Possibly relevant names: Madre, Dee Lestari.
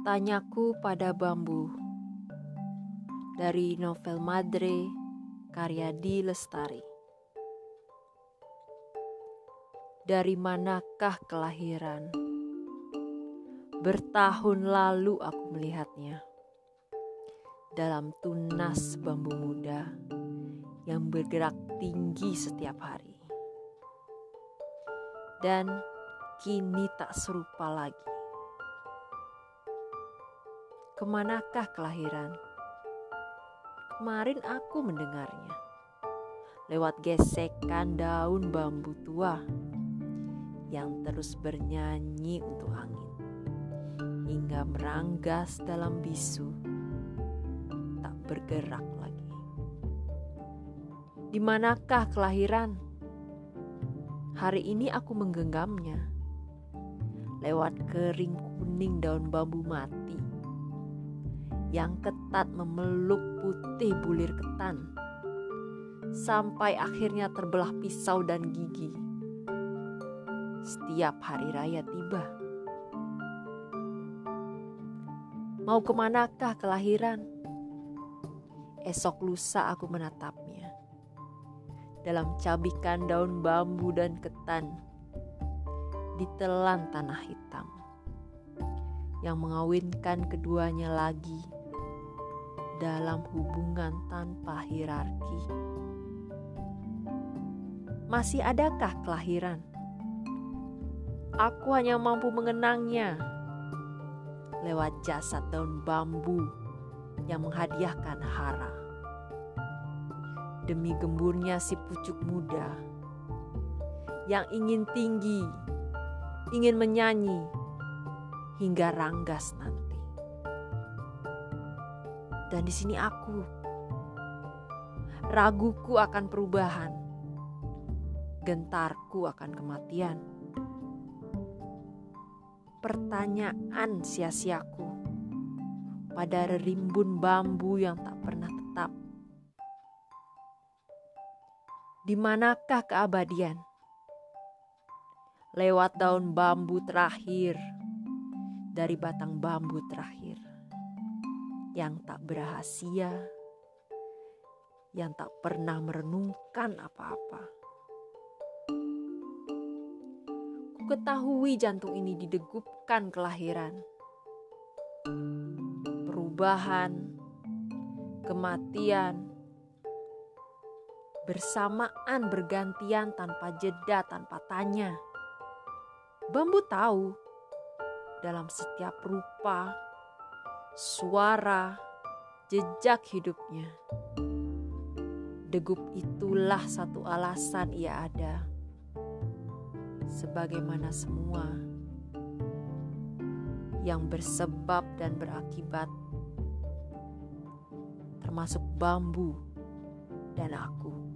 Tanyaku pada Bambu, dari novel Madre, karya Dee Lestari. Dari manakah kelahiran? Bertahun lalu aku melihatnya dalam tunas bambu muda yang bergerak tinggi setiap hari. Dan kini tak serupa lagi. Kemanakah kelahiran? Kemarin aku mendengarnya lewat gesekan daun bambu tua yang terus bernyanyi untuk angin hingga meranggas dalam bisu tak bergerak lagi. Di manakah kelahiran? Hari ini aku menggenggamnya lewat kering kuning daun bambu mati yang ketat memeluk putih bulir ketan sampai akhirnya terbelah pisau dan gigi. Setiap hari raya tiba, mau kemanakah kelahiran? Esok lusa aku menatapnya dalam cabikan daun bambu dan ketan ditelan tanah hitam yang mengawinkan keduanya lagi dalam hubungan tanpa hierarki. Masih adakah kelahiran? Aku hanya mampu mengenangnya lewat jasad daun bambu yang menghadiahkan hara demi gemburnya si pucuk muda yang ingin tinggi, ingin menyanyi hingga ranggas nanti. Dan di sini aku, raguku akan perubahan, gentarku akan kematian, pertanyaan sia-siaku pada rimbun bambu yang tak pernah tetap. Di manakah keabadian? Lewat daun bambu terakhir, dari batang bambu terakhir, yang tak berahasia, yang tak pernah merenungkan apa-apa. Ku ketahui jantung ini didegupkan kelahiran, perubahan, kematian, bersamaan, bergantian, tanpa jeda, tanpa tanya. Bambu tahu dalam setiap rupa, suara, jejak hidupnya. Degup itulah satu alasan ia ada, sebagaimana semua yang bersebab dan berakibat, termasuk bambu dan aku.